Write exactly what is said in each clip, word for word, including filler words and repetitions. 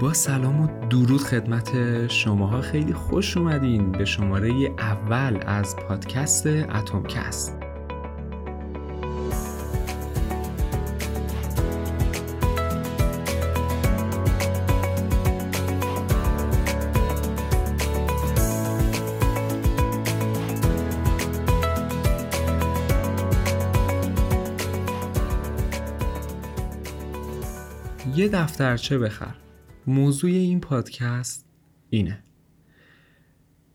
با سلام و درود خدمت شماها، خیلی خوش اومدین به شماره اول از پادکست اتمکست. یه دفترچه بخر. موضوع این پادکست اینه.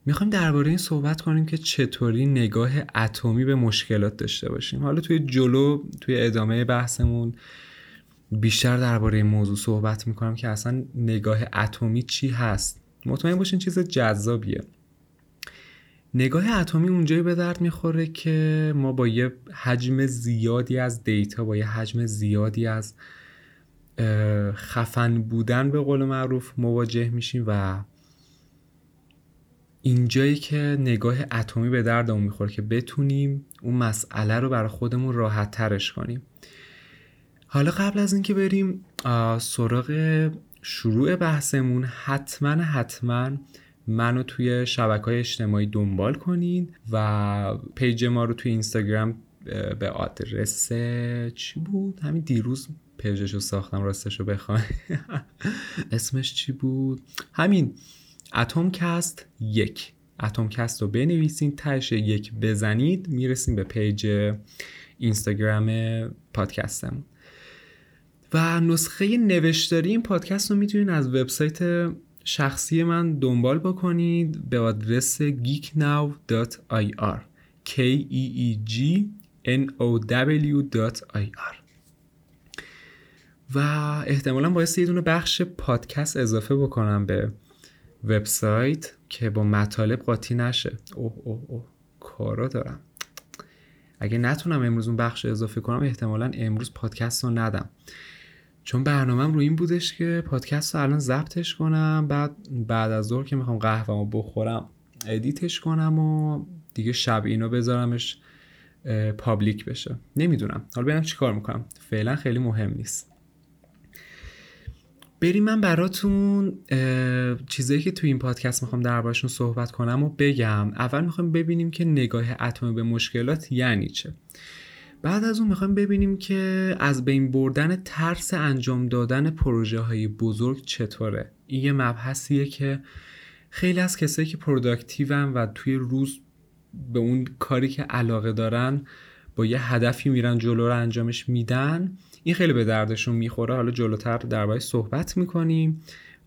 میخوایم درباره این صحبت کنیم که چطوری نگاه اتمی به مشکلات داشته باشیم. حالا توی جلو توی ادامه بحثمون بیشتر درباره این موضوع صحبت میکنم که اصلا نگاه اتمی چی هست. مطمئن باشین چیز جذابیه. نگاه اتمی اونجایی به درد میخوره که ما با یه حجم زیادی از دیتا، با یه حجم زیادی از خفن بودن به قول معروف مواجه میشیم و اینجایی که نگاه اتمی به دردمون میخوره که بتونیم اون مسئله رو برای خودمون راحت ترش کنیم. حالا قبل از اینکه بریم سراغ شروع بحثمون، حتما حتما منو توی شبکه‌های اجتماعی دنبال کنین و پیج ما رو توی اینستاگرام به آدرس چی بود؟ همین دیروز پیجشو ساختم، راستشو بخوام اسمش چی بود؟ همین اتمکست یک. اتمکست رو بنویسین، تهش یک بزنید، میرسین به پیج اینستاگرام پادکستمون. و نسخه نوشتاری این پادکست رو میتونین از وبسایت شخصی من دنبال بکنید به آدرس geeknow.ir k e e g n o w.ir و احتمالاً باید یه دونه بخش پادکست اضافه بکنم به وبسایت که با مطالب قاطی نشه. اوه اوه اوه کارا دارم. اگه نتونم امروز اون بخش اضافه کنم احتمالاً امروز پادکست رو ندم، چون برنامه‌م رو این بودش که پادکست رو الان ضبطش کنم، بعد بعد از ظهر که میخوام قهوه‌مو بخورم ادیتش کنم و دیگه شب اینو بذارمش پابلیک بشه. نمیدونم حالا ببینم چیکار میکنم، فعلا خیلی مهم نیست. بریم من براتون چیزایی که توی این پادکست میخوام دربارشون صحبت کنم و بگم. اول میخوایم ببینیم که نگاه اتمی به مشکلات یعنی چه. بعد از اون میخوایم ببینیم که از بین بردن ترس انجام دادن پروژه های بزرگ چطوره. این یه مبحثیه که خیلی از کسایی که پروداکتیون و توی روز به اون کاری که علاقه دارن با یه هدفی میرن جلو رو انجامش میدن، این خیلی به دردشون میخوره. حالا جلوتر درباره‌اش صحبت میکنیم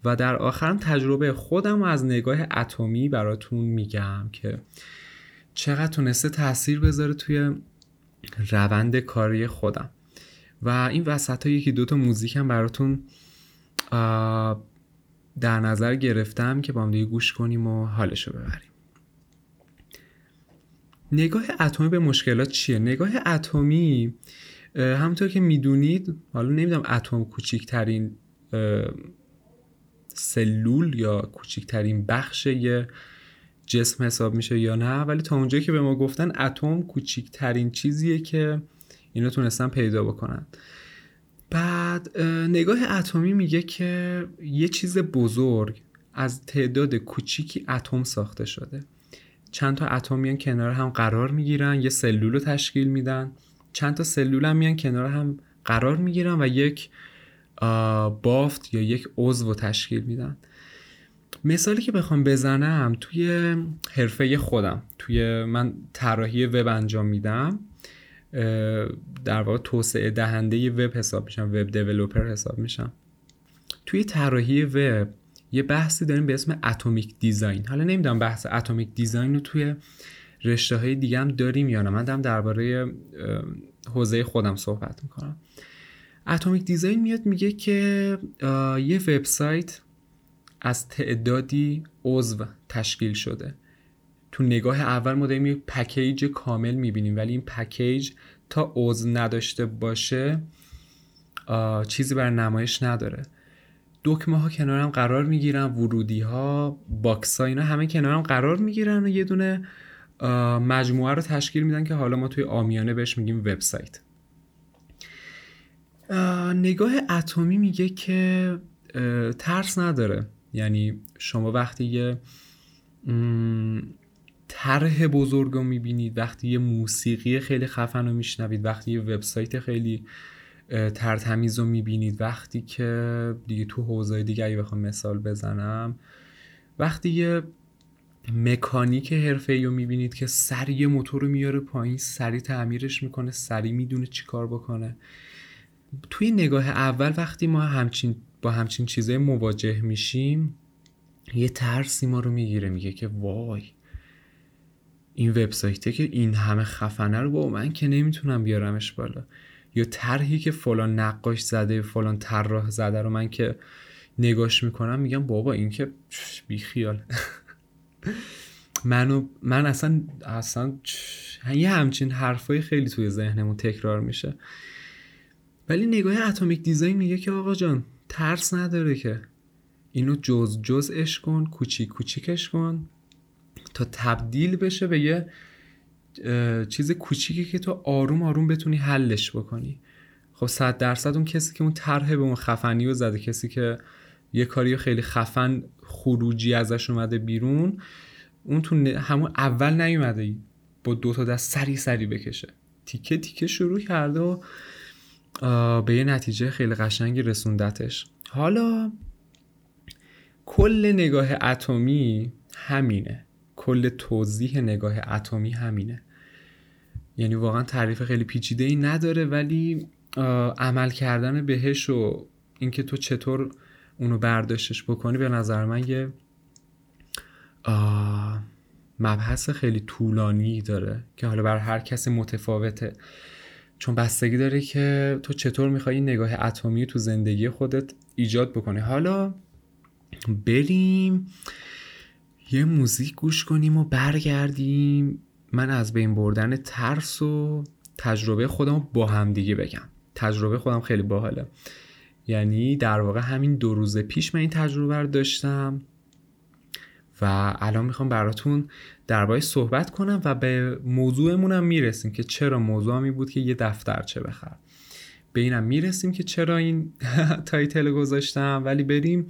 و در آخرم تجربه خودم از نگاه اتمی براتون میگم که چقدر تونسته تاثیر بذاره توی روند کاری خودم. و این وسط ها یکی دوتا موزیک هم براتون در نظر گرفتم که با هم دیگه گوش کنیم و حالشو ببریم. نگاه اتمی به مشکلات چیه؟ نگاه اتمی همونطور که میدونید، حالا نمیدونم اتم کوچکترین سلول یا کوچکترین بخش یه جسم حساب میشه یا نه، ولی تا اونجایی که به ما گفتن اتم کوچکترین چیزیه که اینا تونستن پیدا بکنن. بعد نگاه اتمی میگه که یه چیز بزرگ از تعداد کوچیکی اتم ساخته شده. چند تا اتم میان کنار هم قرار میگیرن، یه سلول رو تشکیل میدن. چند تا سلول هم میان کنار هم قرار میگیرن و یک بافت یا یک عضو رو تشکیل میدن. مثالی که بخوام بزنم توی حرفه خودم، توی من طراحی وب انجام میدم، در واقع توسعه دهنده وب حساب میشم، وب دیولپر حساب میشم. توی طراحی وب یه بحثی داریم به اسم اتمیک دیزاین. حالا نمیدونم بحث اتمیک دیزاین رو توی رشته های دیگه هم داریم یا نه، من دارم درباره حوزه خودم صحبت میکنم. اتمیک دیزاین میاد میگه که یه وبسایت از تعدادی عضو تشکیل شده. تو نگاه اول ما داریم یک پکیج کامل میبینیم، ولی این پکیج تا عضو نداشته باشه چیزی برای نمایش نداره. دکمه ها کنارم قرار میگیرن، ورودی ها، باکس ها، اینا همه کنارم قرار میگیرن و یه دونه مجموعه رو تشکیل میدن که حالا ما توی عامیانه بهش میگیم وبسایت. نگاه اتمی میگه که ترس نداره. یعنی شما وقتی یه طرح بزرگ رو میبینید، وقتی یه موسیقی خیلی خفن رو میشنوید، وقتی یه وبسایت خیلی ترتمیز رو میبینید، وقتی که دیگه تو حوزه دیگه اگه بخوام مثال بزنم، وقتی یه مکانیک حرفه‌ای رو میبینید که سریع یه موتور رو میاره پایین، سریع تعمیرش میکنه، سریع میدونه چی کار بکنه. توی نگاه اول وقتی ما همچین با همچین چیزای مواجه میشیم، یه ترسی ما رو میگیره، میگه که وای این وبسایته که این همه خفنه رو با من که نمیتونم بیارمش بالا، یا طرحی که فلان نقاش زده، فلان طراح زده رو من که نگاش میکنم میگم بابا این که بیخیال. منو من اصلا اصلا یه همچین حرفای خیلی توی ذهنمون تکرار میشه. ولی نگاه اتمیک دیزاین میگه که آقا جان ترس نداره، که اینو جز جزش کن، کوچیک کوچیکش کن تا تبدیل بشه به یه چیز کوچیکی که تو آروم آروم بتونی حلش بکنی. خب صد درصد اون کسی که اون طرح به اون خفنی رو زده، کسی که یه کاری خیلی خفن خروجی ازش اومده بیرون، اون تو همون اول نیومده با دو تا دست سری سری بکشه، تیکه تیکه شروع کرده و به یه نتیجه خیلی قشنگی رسوندتش. حالا کل نگاه اتمی همینه، کل توضیح نگاه اتمی همینه. یعنی واقعا تعریف خیلی پیچیده‌ای نداره، ولی عمل کردن بهش و اینکه تو چطور اونو برداشتش بکنی به نظر من یه مبحث خیلی طولانی داره که حالا بر هر کسی متفاوته، چون بستگی داره که تو چطور میخوایی نگاه اتمی تو زندگی خودت ایجاد بکنی. حالا بریم یه موزیک گوش کنیم و برگردیم من از بین بردن ترس و تجربه خودم با هم دیگه بگم. تجربه خودم خیلی باحاله، یعنی در واقع همین دو روز پیش من این تجربه رو داشتم و الان میخوام براتون درباره‌اش صحبت کنم و به موضوعمونم میرسیم که چرا موضوعمی بود که یه دفترچه بخرم. به اینم میرسیم که چرا این تایتل گذاشتم. ولی بریم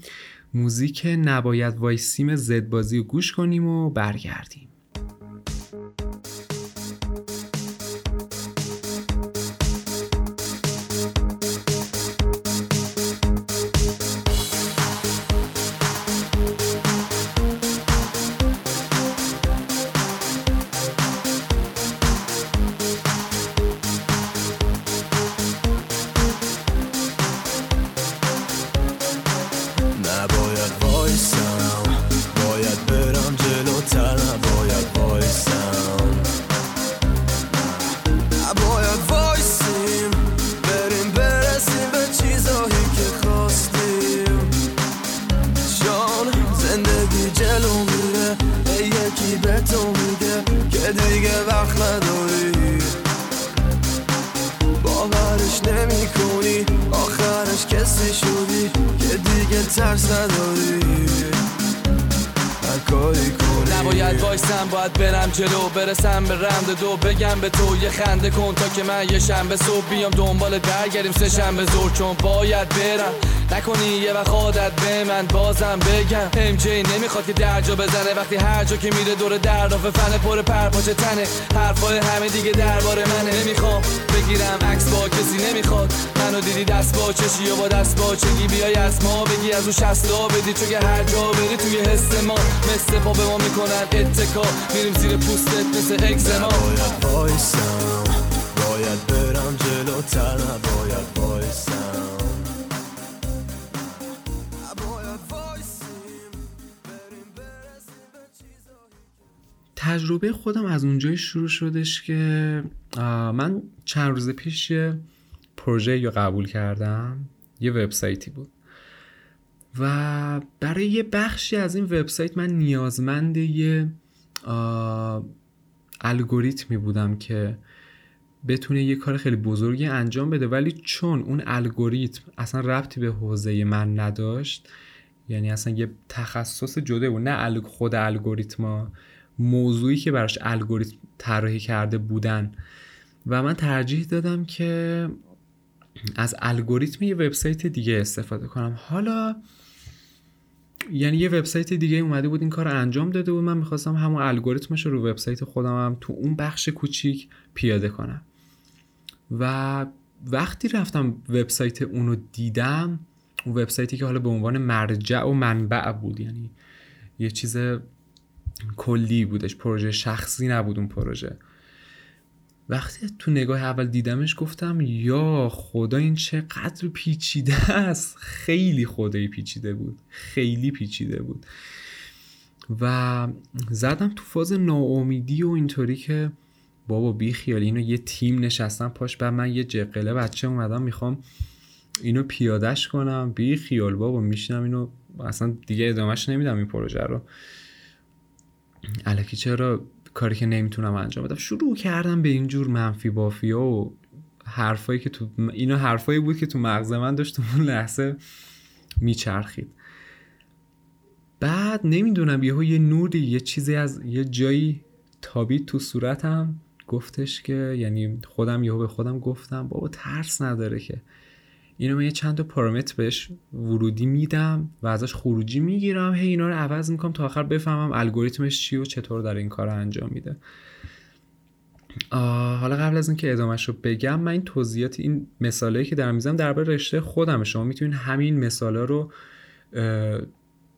موزیک نباید وایسیم زدبازی رو گوش کنیم و برگردیم. به تو یه خنده کن تا که من یه شنبه صبح بیام دنبالت برگردیم سه شنبه زور، چون باید برم نکنی یه وقت عادت به من بازم بگم. ام جی نمیخواد که درجا بزنه، وقتی هر جا که میره دور در رافه فنه پر پرپاچه تنه، حرفای همه دیگه درباره منه. نمیخوام بگیرم عکس با کسی، نمیخواد منو دیدی دست با چشی و با دست با چگی بیای از ما بگی از اون شستا بدی، چون که هر جا بری توی حس ما مثل پا به ما میکنن اتکا، میریم زیر پوستت مثل اگزما. باید بایستم، باید برم جلوتر، باید بایستم. تجربه خودم از اونجای شروع شدش که من چند روز پیش یه پروژه یا قبول کردم، یه وبسایتی بود و برای یه بخشی از این وبسایت من نیازمند یه الگوریتمی بودم که بتونه یه کار خیلی بزرگی انجام بده، ولی چون اون الگوریتم اصلا ربطی به حوزه من نداشت، یعنی اصلا یه تخصص جدا بود، نه خود الگوریتما، موضوعی که براش الگوریتم طراحی کرده بودن، و من ترجیح دادم که از الگوریتم یه وبسایت دیگه استفاده کنم. حالا یعنی یه وبسایت دیگه اومده بود این کار انجام داده بود، من می‌خواستم همون الگوریتمش رو وبسایت خودم هم تو اون بخش کوچیک پیاده کنم. و وقتی رفتم وبسایت اون رو دیدم، اون وبسایتی که حالا به عنوان مرجع و منبع بود، یعنی یه چیز کلی بودش، پروژه شخصی نبود اون پروژه، وقتی تو نگاه اول دیدمش گفتم یا خدا این چقدر پیچیده است. خیلی خدایی پیچیده بود، خیلی پیچیده بود و زدم تو فاز ناامیدی و اینطوری که بابا بی خیال، اینو یه تیم نشستم پاش، بعد من یه جقله بچه اومدم میخوام اینو پیادهش کنم، بی خیال بابا میشینم اینو اصلا دیگه ادامهش نمیدم این پروژه رو، الکی چرا کاری که نمیتونم انجام بدم. شروع کردم به اینجور منفی بافیا و حرفایی که تو اینا، حرفایی بود که تو مغز من داشت تو اون لحظه میچرخید. بعد نمیدونم یهو یه نوری، یه چیزی از یه جایی تابید تو صورتم، گفتش که، یعنی خودم یهو به خودم گفتم بابا ترس نداره که، اینو من یه چند تا پارامتر بهش ورودی میدم و ازش خروجی میگیرم، هی اینا رو عوض میکنم تا آخر بفهمم الگوریتمش چی و چطور در این کار رو انجام میده. حالا قبل از اینکه ادامهش رو بگم، من این توضیحات، این مثالایی که دارم میزنم درباره رشته خودم، شما میتونین همین مثالا رو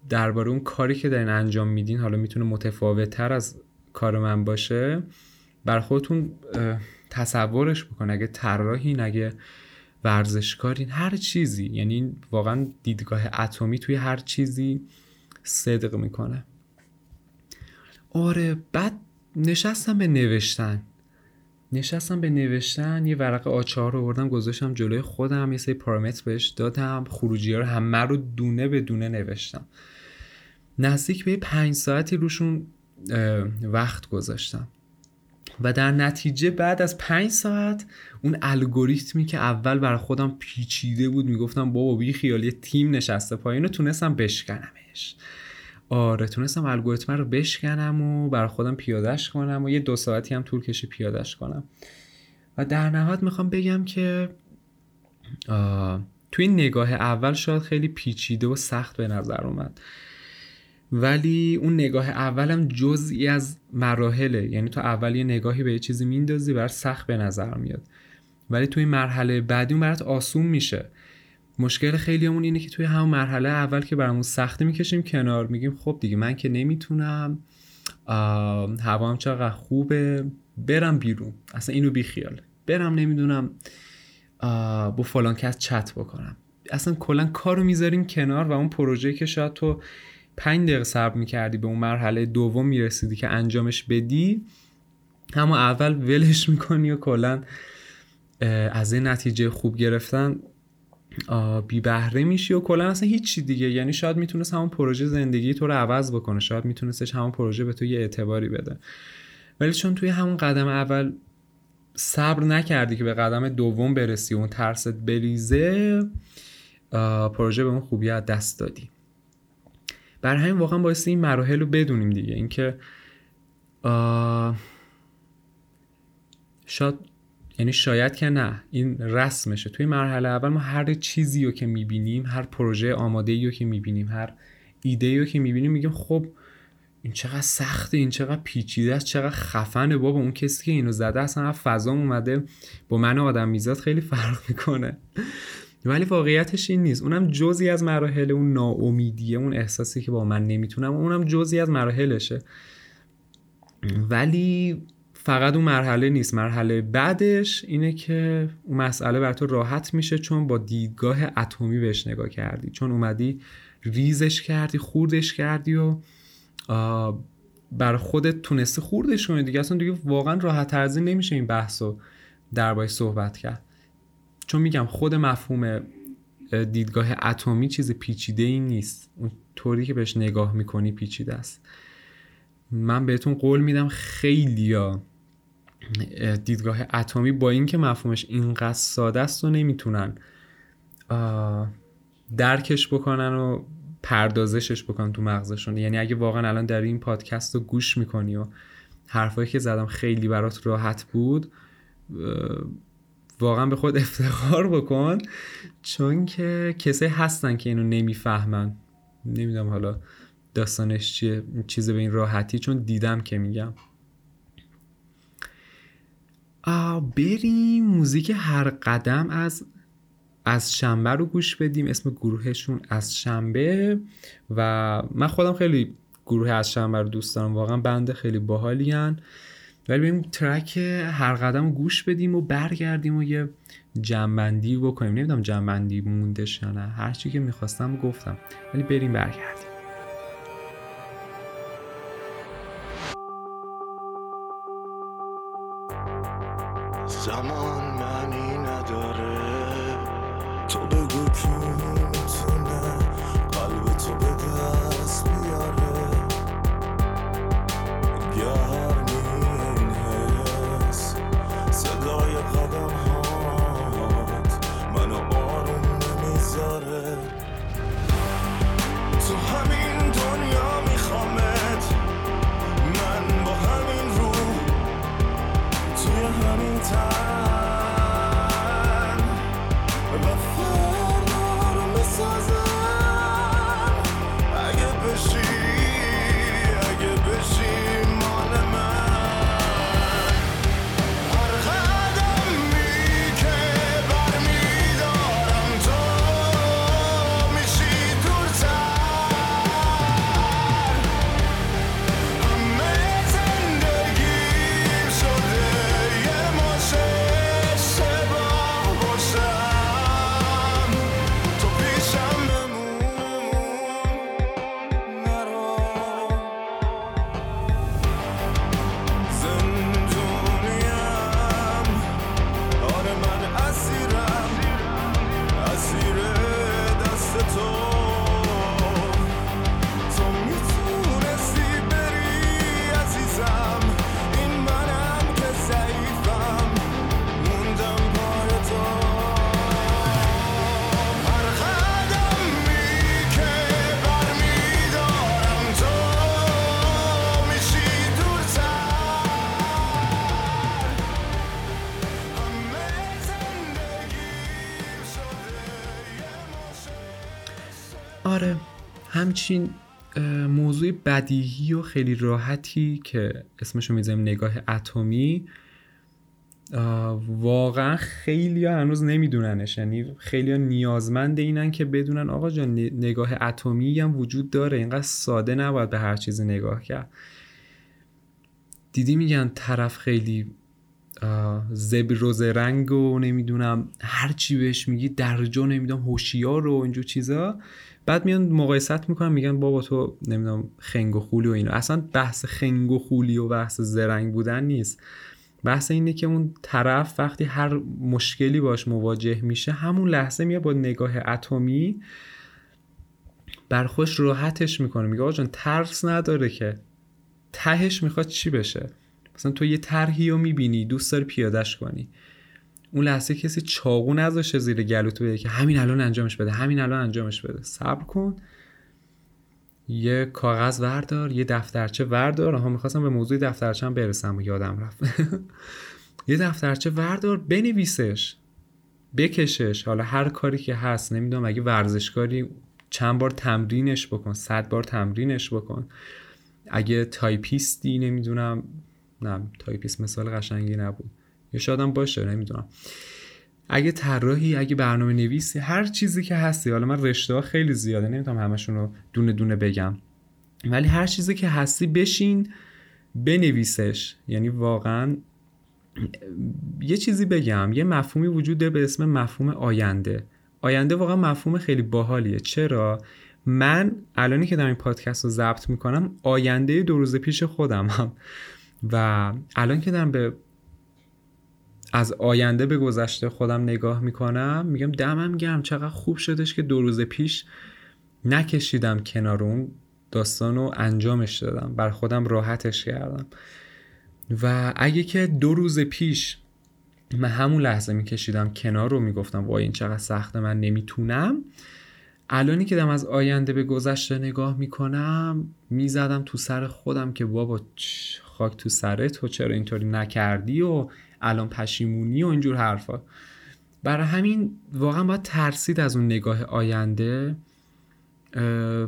درباره اون کاری که دارین انجام میدین، حالا میتونه متفاوت‌تر از کار من باشه، بر خودتون تصورش بکنه، اگه طراحین، اگه ورزشکارین، هر چیزی، یعنی واقعا دیدگاه اتمی توی هر چیزی صدق میکنه. آره، بعد نشستم به نوشتن نشستم به نوشتن یه ورقه آچار رو بردم گذاشتم جلوی خودم، یه سری پارامتر بهش دادم، خروجی ها رو همه رو دونه به دونه نوشتم، نزدیک به پنج ساعتی روشون وقت گذاشتم و در نتیجه بعد از پنج ساعت اون الگوریتمی که اول برای خودم پیچیده بود، میگفتم بابا بی خیال، یه تیم نشسته پایین، تونستم بشکنمش. آره، تونستم الگوریتم رو بشکنم و برای خودم پیادهش کنم و یه دو ساعتی هم طول کشید پیادهش کنم. و در نهایت میخوام بگم که توی نگاه اول شاید خیلی پیچیده و سخت به نظر اومد، ولی اون نگاه اولم جزئی از مراحله، یعنی تو اول یه نگاهی به یه چیزی میندازی برات سخت به نظر میاد، ولی توی مرحله بعدی اون برات آسون میشه. مشکل خیلیامون اینه که توی همون مرحله اول که برامون سخته میکشیم کنار، میگیم خب دیگه من که نمیتونم، هوام چقدر خوبه، برم بیرون، اصلا اینو بیخیال، برم نمیدونم با فلان کس چت بکنم، اصلا کلا کارو میذاریم کنار و اون پروژه‌ای که شاید تو پنج دقیقه صبر میکردی به اون مرحله دوم میرسیدی که انجامش بدی، همون اول ولش میکنی و کلا از این نتیجه خوب گرفتن بی بهره میشی و کلا اصلا هیچ چی دیگه. یعنی شاید میتونست همون پروژه زندگی تو رو عوض بکنه، شاید میتونستش همون پروژه به تو یه اعتباری بده، ولی چون توی همون قدم اول صبر نکردی که به قدم دوم برسی و اون ترست بریزه، پروژه به اون خوبی از دست دادی. بر همین واقعا باعث این مراحل رو بدونیم دیگه، اینکه شاید، یعنی شاید که نه، این رسمشه. توی مرحله اول ما هر چیزی رو که میبینیم، هر پروژه آماده‌ای رو که میبینیم، هر ایده‌ای رو که میبینیم، میگیم خب این چقدر سخته، این چقدر پیچیده است، چقدر خفنه بابا، اون کسی که اینو زده اصلا فضام اومده با من آدمیزاد خیلی فرق میکنه. ولی واقعیتش این نیست، اونم جزئی از مراحل، اون ناامیدیه، اون احساسی که با من نمیتونم، اونم جزئی از مراحلشه، ولی فقط اون مرحله نیست. مرحله بعدش اینه که اون مسئله بر تو راحت میشه، چون با دیدگاه اتمی بهش نگاه کردی، چون اومدی ریزش کردی، خوردش کردی و بر خودت تونستی خوردش کنی دیگه. اصلا دیگه واقعا راحت از این نمیشه این بحثو درباره‌اش صحبت کرد، چون میگم خود مفهوم دیدگاه اتمی چیز پیچیده ای نیست، اون طوری که بهش نگاه میکنی پیچیده است. من بهتون قول میدم خیلیا دیدگاه اتمی با اینکه مفهومش اینقدر ساده است و نمیتونن درکش بکنن و پردازشش بکنن تو مغزشون. یعنی اگه واقعا الان در این پادکست رو گوش میکنی و حرفایی که زدم خیلی برات راحت بود، واقعا به خود افتخار بکن، چون که کسایی هستن که اینو نمیفهمن. نمیدونم حالا داستانش چیه، چیز به این راحتی، چون دیدم که میگم. بریم موزیک هر قدم از از شنبه رو گوش بدیم. اسم گروهشون از شنبه و من خودم خیلی گروه از شنبه رو دوست دارم، واقعا بنده خیلی باحالین. ولی بریم ترک هر قدم رو گوش بدیم و برگردیم و یه جنبندی بکنیم. نمیدونم جنبندی موندش یا نه، هر چی که میخواستم گفتم، ولی بریم برگردیم. زمان معنی نداره، تو بگو کی میتونه قلب تو به دست بیاره، گرمی این حس صدای قدم هات منو آروم نمیذاره، تو همین دنیا میخوامت من با همین رو توی همین تن همچین موضوع بدیهی و خیلی راحتی که اسمشو میذاریم نگاه اتمی، واقعا خیلی ها هنوز نمیدوننش. یعنی خیلی ها نیازمند اینن که بدونن آقا جان نگاه اتمی هم وجود داره، اینقدر ساده نباید به هر چیزی نگاه کرد. دیدی میگن طرف خیلی زبر روز رنگ و نمیدونم هر چی بهش میگی درجا نمیدونم هوشیار و اینجور چیزا، بعد میان مقایست میکنن میگن بابا تو نمیدونم خنگ و خولی و اینو. اصلا بحث خنگ و خولی و بحث زرنگ بودن نیست، بحث اینه که اون طرف وقتی هر مشکلی باش مواجه میشه همون لحظه میاد با نگاه اتمی بر خودش راحتش میکنه، میگه آقا جان ترس نداره که تهش میخواد چی بشه. مثلا تو یه طرحی رو میبینی دوست داری پیادهش کنی، اون لحظه کسی چاقو نذاشه زیر گلوت بده که همین الان انجامش بده، همین الان انجامش بده. صبر کن، یه کاغذ وردار، یه دفترچه وردار. آها میخواستم به موضوع دفترچه هم برسم و یادم رفت. یه دفترچه وردار، بنویسش، بکشش، حالا هر کاری که هست. نمیدونم اگه ورزشکاری چند بار تمرینش بکن، صد بار تمرینش بکن. اگه تایپیستی نمیدونم، نه تایپیست مثال قشنگی نبود، یا شاید هم باشه نمیدونم. اگه طراحی، اگه برنامه نویسی، هر چیزی که هستی، حالا من رشته ها خیلی زیاده نمیتونم همشون رو دونه دونه بگم، ولی هر چیزی که هستی بشین بنویسش. یعنی واقعا یه چیزی بگم، یه مفهومی وجود داره به اسم مفهوم آینده. آینده واقعا مفهوم خیلی باحالیه. چرا؟ من الانی که دارم این پادکست رو ضبط میکنم آینده دو روز پیش خودمم و الان که دارم به از آینده به گذشته خودم نگاه میکنم میگم دمم گرم چقدر خوب شدش که دو روز پیش نکشیدم کنار اون داستانو انجامش دادم، بر خودم راحتش کردم. و اگه که دو روز پیش من همون لحظه میکشیدم کنار رو میگفتم وای این چقدر سخته من نمیتونم، الانی که دارم از آینده به گذشته نگاه میکنم میزدم تو سر خودم که بابا خاک تو سرت و چرا اینطوری نکردی و الان پشیمونی و اینجور حرفا. برای همین واقعا باید ترسید از اون نگاه آینده.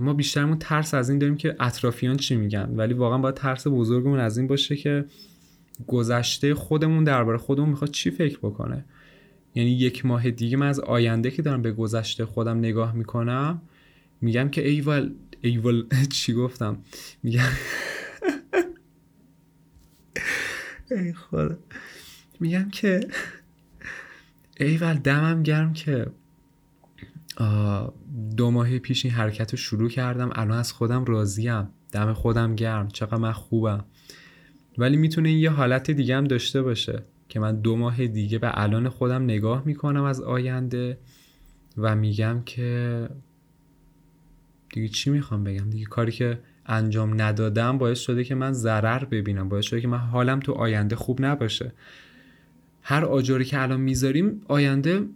ما بیشترمون ترس از این داریم که اطرافیان چی میگن، ولی واقعا باید ترس بزرگمون از این باشه که گذشته خودمون درباره خودمون میخواد چی فکر بکنه. یعنی یک ماه دیگه من از آینده که دارم به گذشته خودم نگاه میکنم میگم که ایول ایول چی گفتم میگم ای خدا میگم که ایول دمم گرم که دو ماه پیش این حرکت رو شروع کردم، الان از خودم راضیم، دم خودم گرم، چقدر من خوبم. ولی میتونه یه حالت دیگه هم داشته باشه که من دو ماه دیگه به الان خودم نگاه میکنم از آینده و میگم که دیگه چی میخوام بگم، دیگه کاری که انجام ندادم باعث شده که من ضرر ببینم، باعث شده که من حالم تو آینده خوب نباشه. هر آجری که الان میذاریم آینده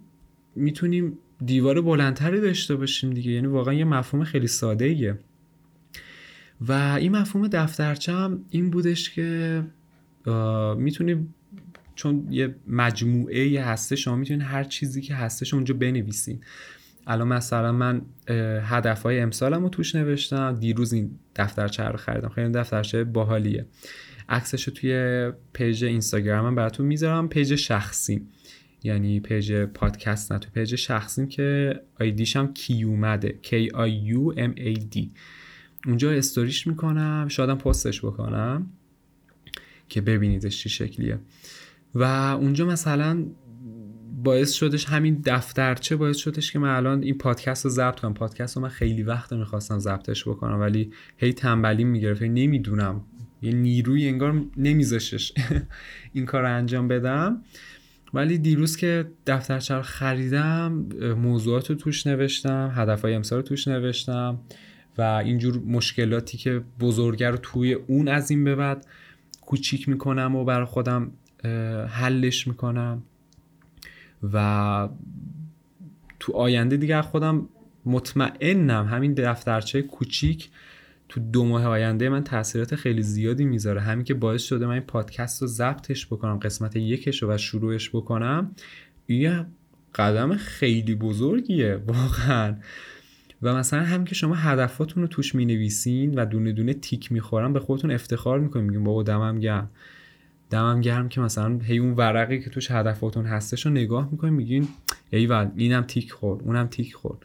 میتونیم دیوار بلندتری داشته باشیم دیگه. یعنی واقعا یه مفهوم خیلی ساده ایه. و این مفهوم دفترچه هم این بودش که میتونی، چون یه مجموعه یه هسته، شما میتونین هر چیزی که هستش اونجا بنویسین. الان مثلا من هدفهای امسالم رو توش نوشتم، دیروز این دفترچه رو خریدم، خیلی دفترچه باحالیه. عکسش رو توی پیج اینستاگرامم براتون میذارم، پیج شخصی، یعنی پیج پادکست نه، تو پیج شخصیم که آیدیش هم کیومده، کی آی یو ام ای دی. اونجا استوریش میکنم، شایدم پستش بکنم که ببینیدش چی شکلیه. و اونجا مثلا باعث شدش همین دفترچه، باعث شدش که من الان این پادکست رو ضبط کنم. پادکست رو من خیلی وقت میخواستم ضبطش بکنم، ولی هی تنبلی میگرفت، نمیدونم، یه نیروی انگار نمیذاشش این کار رو انجام بدم. ولی دیروز که دفترچه رو خریدم، موضوعات رو توش نوشتم، هدفهای امسال رو توش نوشتم و اینجور مشکلاتی که بزرگه رو توی اون از این به بعد کوچیک میکنم و برای خودم حلش میکنم و تو آینده دیگه خودم مطمئنم همین دفترچه کوچیک تو دو ماه آینده من تاثیرات خیلی زیادی میذاره. همین که باعث شده من این پادکست رو ضبطش بکنم، قسمت یکش رو و شروعش بکنم، یه قدم خیلی بزرگیه واقعا. و مثلا همین که شما هدفاتون رو توش مینویسین و دونه دونه تیک میخورن، به خودتون افتخار میکنین، میگین بابا دمم گرم، دمم گرم که مثلا هی اون ورقی که توش هدفاتون هستش رو نگاه میکنین، میگین ایول اینم تیک خورد، اونم تیک خورد.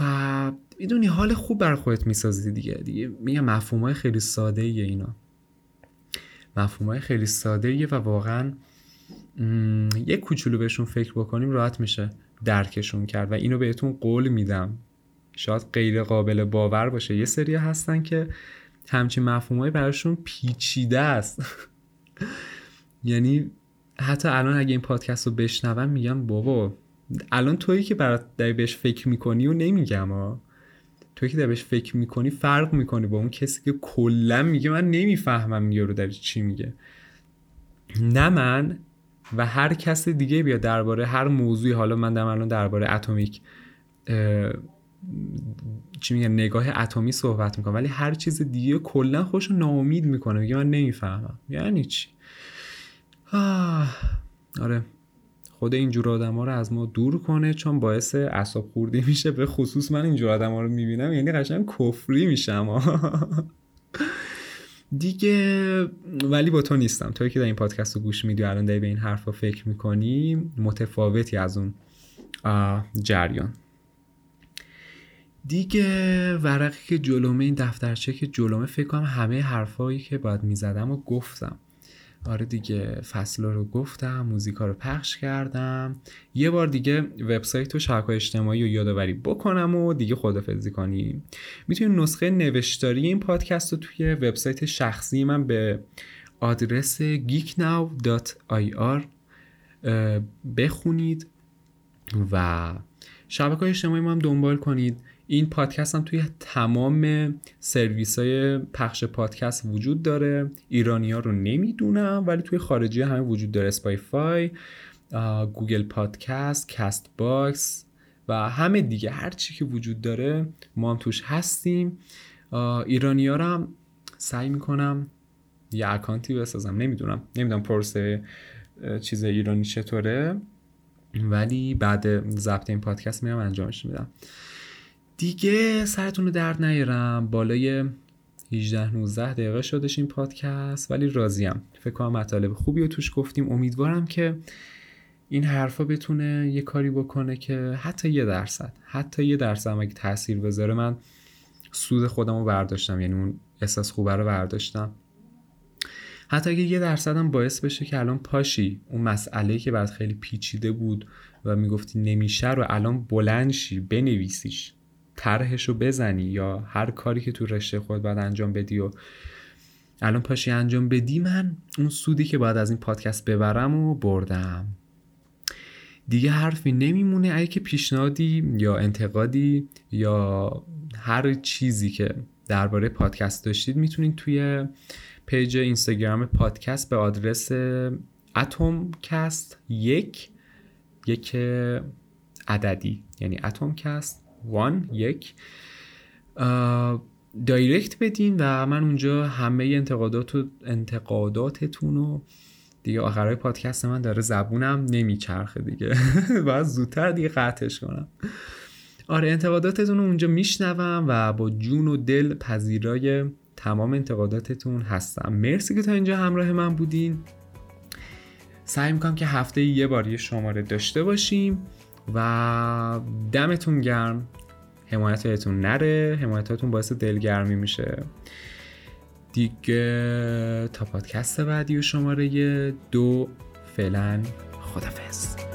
و میدونی حال خوب برای خودت میسازی دیگه. دیگه میگم مفاهیم خیلی ساده ایه، اینا مفاهیم خیلی ساده ایه و واقعا م... یه کوچولو بهشون فکر بکنیم راحت میشه درکشون کرد. و اینو بهتون قول میدم، شاید غیر قابل باور باشه، یه سری هستن که همچین مفاهیمی براشون پیچیده است. یعنی حتی الان اگه این پادکست رو بشنوم میگم بابا الان تویی که برات داری بهش فکر میکنی و نمیگم ها، تویی که داری بهش فکر میکنی فرق میکنی با اون کسی که کلا میگه من نمیفهمم یارو داری چی میگه. نه من و هر کس دیگه بیا درباره هر موضوعی، حالا من دارم الان درباره اتمیک چی میگن، نگاه اتمی صحبت میکنم، ولی هر چیز دیگه کلا خوش و ناامید میکنه، میگه من نمیفهمم. یعنی چی؟ آه. آره خود اینجور آدم ها رو از ما دور کنه، چون باعث اعصاب خوردی میشه. به خصوص من اینجور آدم ها رو میبینم، یعنی قشنگ کفری میشم دیگه. ولی با تو نیستم، توی که در این پادکست رو گوش میدی الان داری به این حرف رو فکر میکنی، متفاوتی از اون جریان دیگه. ورقی که جلومه، این دفترچه که جلومه، فکر کنم همه حرفایی که باید میزدم رو گفتم. آره دیگه، فصل رو گفتم، موزیکا رو پخش کردم، یه بار دیگه وبسایت و شبکه‌های اجتماعی رو یادآوری بکنم و دیگه خدافظی کنیم. میتونید نسخه نوشتاری این پادکست رو توی وبسایت شخصی من به آدرس geeknow دات آی آر بخونید و شبکه‌های اجتماعی ما هم دنبال کنید. این پادکست هم توی تمام سرویس‌های پخش پادکست وجود داره. ایرانی‌ها رو نمیدونم، ولی توی خارجی همه وجود داره. اسپاتیفای، گوگل پادکست، کست باکس و همه دیگه، هر چی که وجود داره ما هم توش هستیم. ایرانی‌ها رو هم سعی می‌کنم یه اکانتی بسازم، نمیدونم نمیدونم پروسه چیز ایرانی چطوره، ولی بعد ضبط این پادکست میام انجامش میدم دیگه. سرتون رو درد نیارم، بالای هجده نوزده دقیقه شدش این پادکست، ولی راضیم. فکر کنم مطالب خوبی رو توش گفتیم. امیدوارم که این حرفا بتونه یه کاری بکنه که حتی یه درصد حتی یه درصد هم اگه تأثیر بذاره، من سود خودم رو برداشتم، یعنی اون احساس خوبه رو برداشتم. حتی اگه یه درصد هم باعث بشه که الان پاشی اون مسئله‌ای که بعد خیلی پیچیده بود و میگفتی نمیشه رو الان بلندشی بنویسیش، طرحشو بزنی، یا هر کاری که تو رشته خود باید انجام بدی و الان پاشی انجام بدی، من اون سودی که باید از این پادکست ببرم و بردم دیگه. حرفی نمیمونه. اگه که پیشنهادی یا انتقادی یا هر چیزی که درباره پادکست داشتید میتونید توی پیج اینستاگرام پادکست به آدرس atomcast یک یک عددی، یعنی atomcast وان یک دایرکت بدین و من اونجا همه انتقادات و انتقاداتتون رو دیگه، آخرای پادکست من داره زبونم نمیچرخه دیگه باید زودتر دیگه قطعش کنم. آره، انتقاداتتون رو اونجا میشنوم و با جون و دل پذیرای تمام انتقاداتتون هستم. مرسی که تا اینجا همراه من بودین. سعی میکنم که هفته یه بار یه شماره داشته باشیم و دمتون گرم. حمایتاتون نره، حمایتاتون باعث دلگرمی میشه دیگه. تا پادکست بعدی و شماره دو، فعلا خدافظ.